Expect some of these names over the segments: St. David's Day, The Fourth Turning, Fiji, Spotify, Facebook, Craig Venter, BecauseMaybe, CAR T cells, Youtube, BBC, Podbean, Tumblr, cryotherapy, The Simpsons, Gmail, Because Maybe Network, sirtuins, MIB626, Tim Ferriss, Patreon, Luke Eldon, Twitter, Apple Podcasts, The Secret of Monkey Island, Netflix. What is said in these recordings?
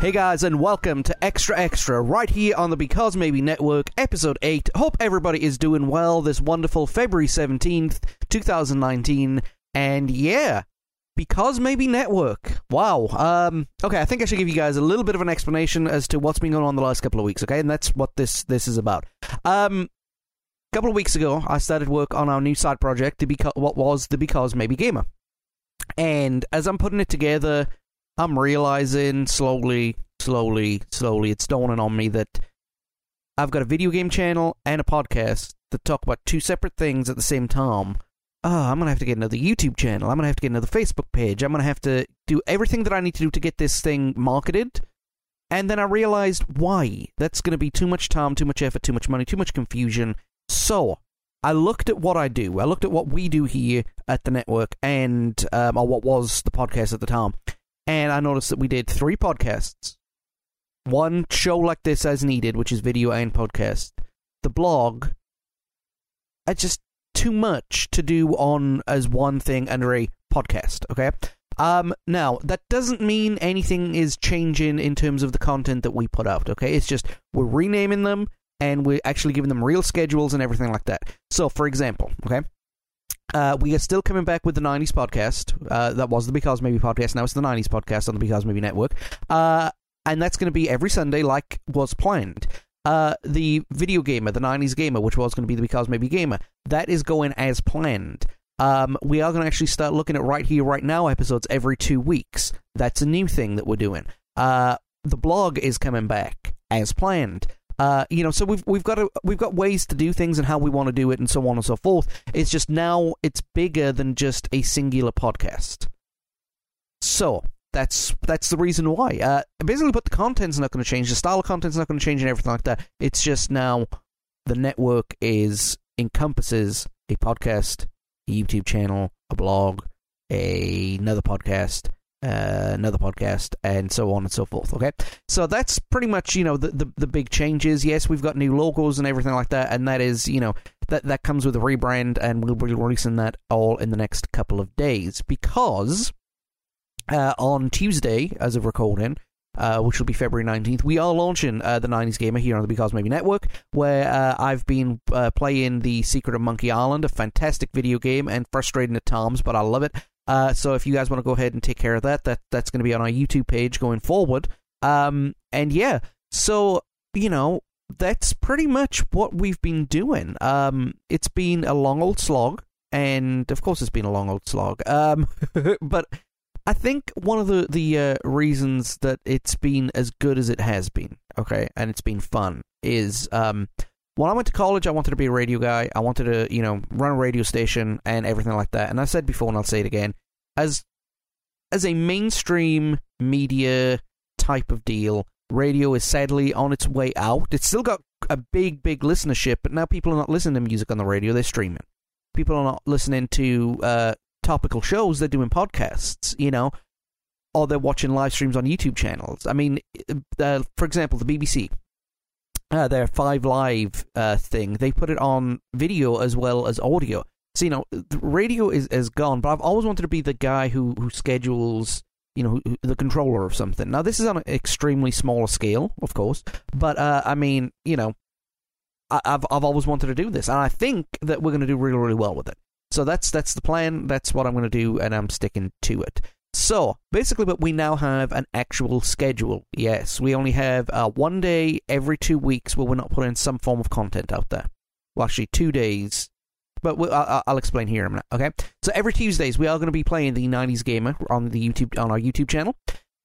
Hey guys, and welcome to Extra Extra, right here on the Because Maybe Network, Episode 8. Hope everybody is doing well this wonderful February 17th, 2019. And yeah, Because Maybe Network. Wow. Okay, I think I should give you guys a little bit of an explanation as to what's been going on the last couple of weeks, okay? And that's what this is about. A couple of weeks ago, I started work on our new side project, what was the Because Maybe Gamer. And as I'm putting it together, I'm realizing slowly, it's dawning on me that I've got a video game channel and a podcast that talk about two separate things at the same time. I'm going to have to get another YouTube channel. I'm going to have to get another Facebook page. I'm going to have to do everything that I need to do to get this thing marketed. And then I realized why. That's going to be too much time, too much effort, too much money, too much confusion. So I looked at what I do. I looked at what we do here at the network and or what was the podcast at the time. And I noticed that we did 3 podcasts. One show like this as needed, which is video and podcast. The blog, it's just too much to do on as one thing under a podcast, okay? Now, that doesn't mean anything is changing in terms of the content that we put out, okay? It's just we're renaming them, and we're actually giving them real schedules and everything like that. So, for example, okay? We are still coming back with the 90s podcast. That was the Because Maybe podcast. Now it's the 90s podcast on the Because Maybe Network. And that's going to be every Sunday like was planned. The video gamer, the 90s gamer, which was going to be the Because Maybe Gamer, that is going as planned. We are going to actually start looking at Right Here, Right Now episodes every 2 weeks. That's a new thing that we're doing. The blog is coming back as planned. So we've got ways to do things and how we want to do it and so on and so forth. It's just now it's bigger than just a singular podcast. So that's the reason why. Basically, but the content's not going to change. The style of content's not going to change and everything like that. It's just now the network encompasses a podcast, a YouTube channel, a blog, another podcast, and so on and so forth, okay? So that's pretty much, the big changes. Yes, we've got new logos and everything like that, and that is, that comes with a rebrand, and we'll be releasing that all in the next couple of days, because on Tuesday, as of recording, which will be February 19th, we are launching the 90s Gamer here on the Because Maybe Network, where I've been playing The Secret of Monkey Island, a fantastic video game, and frustrating at times, but I love it. So if you guys want to go ahead and take care of that's going to be on our YouTube page going forward. And yeah, so, that's pretty much what we've been doing. It's been a long old slog, and of course it's been a long old slog. But I think one of the reasons that it's been as good as it has been, okay, and it's been fun, is when I went to college, I wanted to be a radio guy. I wanted to, run a radio station and everything like that. And I've said before, and I'll say it again, as a mainstream media type of deal, radio is sadly on its way out. It's still got a big, big listenership, but now people are not listening to music on the radio. They're streaming. People are not listening to topical shows. They're doing podcasts, or they're watching live streams on YouTube channels. I mean, for example, the BBC. Their 5 Live thing. They put it on video as well as audio. So, radio is gone, but I've always wanted to be the guy who schedules, the controller of something. Now, this is on an extremely smaller scale, of course, but, I've always wanted to do this, and I think that we're going to do really, really well with it. So that's the plan. That's what I'm going to do, and I'm sticking to it. So, basically, but we now have an actual schedule. Yes, we only have one day every 2 weeks where we're not putting some form of content out there. Well, actually, 2 days, but I'll explain here in a minute, okay? So, every Tuesdays, we are going to be playing the 90s Gamer on our YouTube channel.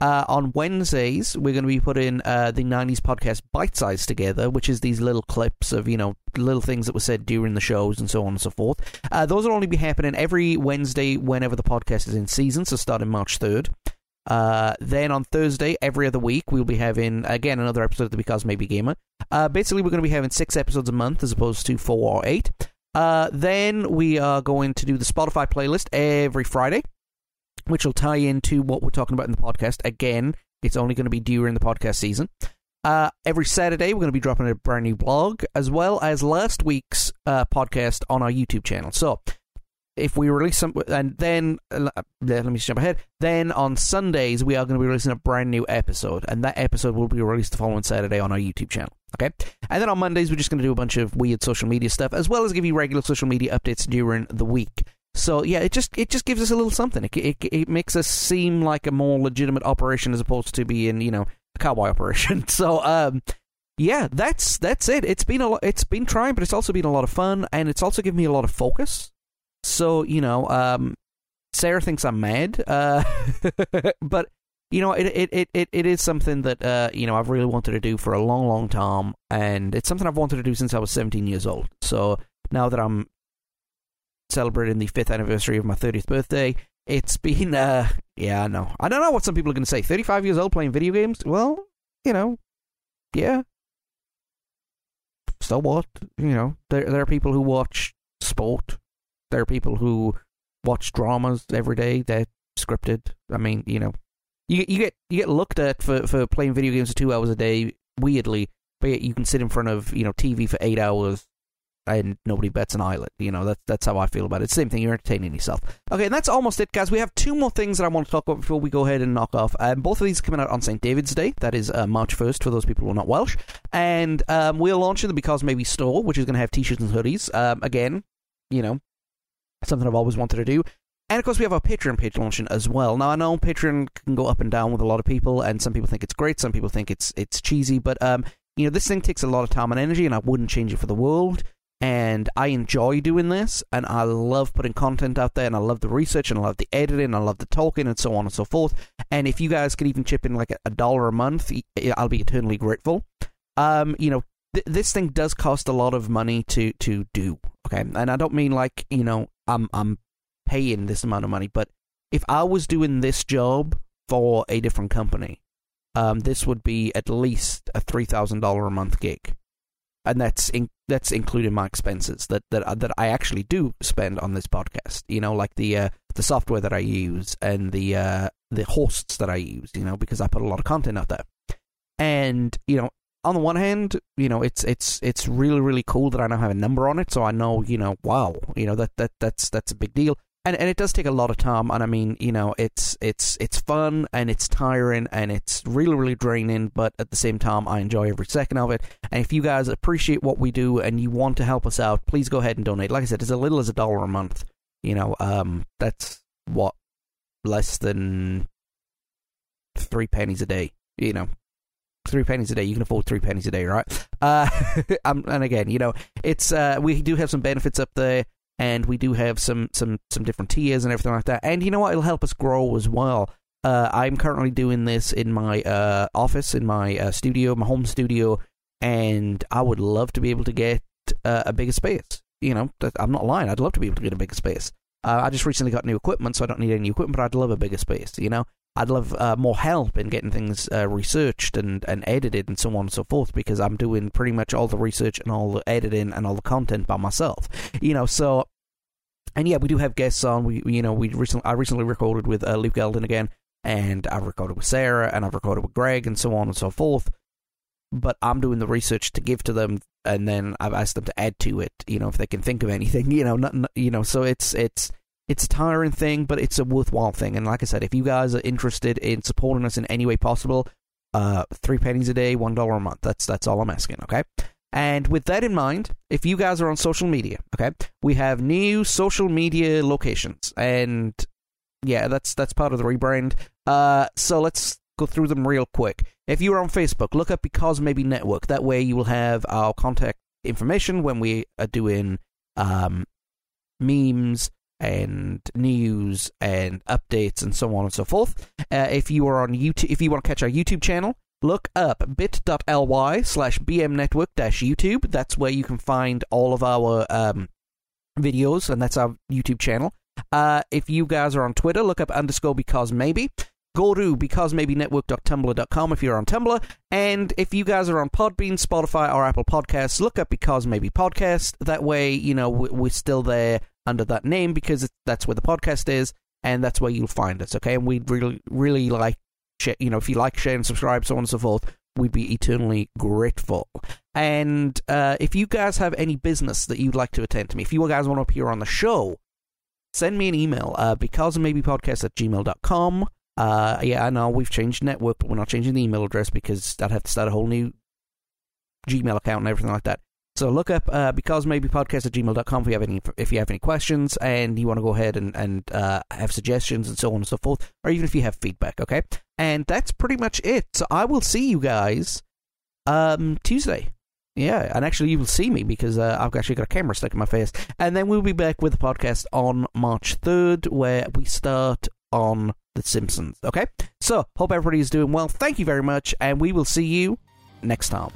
On Wednesdays, we're going to be putting the 90s podcast Bite Size together, which is these little clips of, little things that were said during the shows and so on and so forth. Those will only be happening every Wednesday whenever the podcast is in season, so starting March 3rd. Then on Thursday, every other week, we'll be having, again, another episode of the Because Maybe Gamer. Basically, we're going to be having 6 episodes a month as opposed to 4 or 8. Then we are going to do the Spotify playlist every Friday, which will tie into what we're talking about in the podcast. Again, it's only going to be during the podcast season. Every Saturday, we're going to be dropping a brand new blog, as well as last week's podcast on our YouTube channel. So, if we release some, and then let me just jump ahead. Then on Sundays we are going to be releasing a brand new episode, and that episode will be released the following Saturday on our YouTube channel. Okay, and then on Mondays we're just going to do a bunch of weird social media stuff, as well as give you regular social media updates during the week. So yeah, it just gives us a little something. It makes us seem like a more legitimate operation as opposed to being, you know, a cowboy operation. So yeah, that's it. It's been trying, but it's also been a lot of fun, and it's also given me a lot of focus. So, you know, Sarah thinks I'm mad, but, you know, it is something that, you know, I've really wanted to do for a long, long time, and it's something I've wanted to do since I was 17 years old. So now that I'm celebrating the 5th anniversary of my 30th birthday, it's been, yeah, no. I don't know what some people are going to say. 35 years old playing video games? Well, you know, yeah. So what? You know, there are people who watch sport. There are people who watch dramas every day. They're scripted. I mean, you know, you get looked at for playing video games for 2 hours a day, weirdly, but yet you can sit in front of, you know, TV for 8 hours and nobody bats an eyelid. You know, that's how I feel about it. Same thing, you're entertaining yourself. Okay, and that's almost it, guys. We have two more things that I want to talk about before we go ahead and knock off. Both of these are coming out on St. David's Day. That is March 1st, for those people who are not Welsh. And we're launching the Because Maybe store, which is going to have t-shirts and hoodies. Again, you know, something I've always wanted to do. And of course we have our Patreon page launching as well. Now I know Patreon can go up and down with a lot of people, and some people think it's great, some people think it's cheesy, but you know, this thing takes a lot of time and energy, and I wouldn't change it for the world. And I enjoy doing this, and I love putting content out there, and I love the research, and I love the editing, and I love the talking, and so on and so forth. And if you guys could even chip in like $1 a month, I'll be eternally grateful. You know, this thing does cost a lot of money to do, okay? And I don't mean like, you know, I'm paying this amount of money, but if I was doing this job for a different company, this would be at least a $3,000 a month gig, and that's including my expenses that I actually do spend on this podcast. You know, like the software that I use and the hosts that I use. You know, because I put a lot of content out there, and you know, on the one hand, you know, it's really, really cool that I now have a number on it, so I know, you know, wow, you know, that's a big deal. And it does take a lot of time, and I mean, you know, it's fun, and it's tiring, and it's really, really draining, but at the same time, I enjoy every second of it. And if you guys appreciate what we do and you want to help us out, please go ahead and donate. Like I said, as little as $1 a month, you know, that's what, less than 3 pennies a day, you know. 3 pennies a day. You can afford 3 pennies a day, right? And again, you know, it's we do have some benefits up there, and we do have some different tiers and everything like that. And you know what? It'll help us grow as well. I'm currently doing this in my office, in my studio, my home studio, and I would love to be able to get a bigger space. You know, I'm not lying. I'd love to be able to get a bigger space. I just recently got new equipment, so I don't need any new equipment, but I'd love a bigger space, you know? I'd love more help in getting things researched and edited and so on and so forth, because I'm doing pretty much all the research and all the editing and all the content by myself, you know. So, and yeah, we do have guests on. I recently recorded with Luke Eldon again, and I've recorded with Sarah, and I've recorded with Greg, and so on and so forth. But I'm doing the research to give to them, and then I've asked them to add to it, you know, if they can think of anything, you know, not, you know. So it's a tiring thing, but it's a worthwhile thing. And like I said, if you guys are interested in supporting us in any way possible, 3 pennies a day, $1 a month. That's all I'm asking, okay? And with that in mind, if you guys are on social media, okay, we have new social media locations. And, yeah, that's part of the rebrand. So let's go through them real quick. If you are on Facebook, look up Because Maybe Network. That way you will have our contact information when we are doing memes and news and updates and so on and so forth. If you are on YouTube, if you want to catch our YouTube channel, look up bit.ly/bmnetwork-youtube. That's where you can find all of our videos, and that's our YouTube channel. If you guys are on Twitter, look up _becausemaybe. Go to becauseMaybeNetwork.tumblr.com if you're on Tumblr. And if you guys are on Podbean, Spotify, or Apple Podcasts, look up Because Maybe Podcast. That way, you know, we're still there under that name, because that's where the podcast is, and that's where you'll find us, okay? And we'd really, really like, you know, if you like, share, and subscribe, so on and so forth, we'd be eternally grateful. And if you guys have any business that you'd like to attend to me, if you guys want to appear on the show, send me an email, becausemaybe podcast@gmail.com. Yeah, I know we've changed network, but we're not changing the email address because I'd have to start a whole new Gmail account and everything like that. So look up becausemaybe podcast@gmail.com if you have any questions and you want to go ahead and have suggestions and so on and so forth, or even if you have feedback, okay? And that's pretty much it. So I will see you guys Tuesday. Yeah, and actually you will see me because I've actually got a camera stuck in my face. And then we'll be back with the podcast on March 3rd where we start on The Simpsons, okay? So hope everybody's doing well. Thank you very much, and we will see you next time.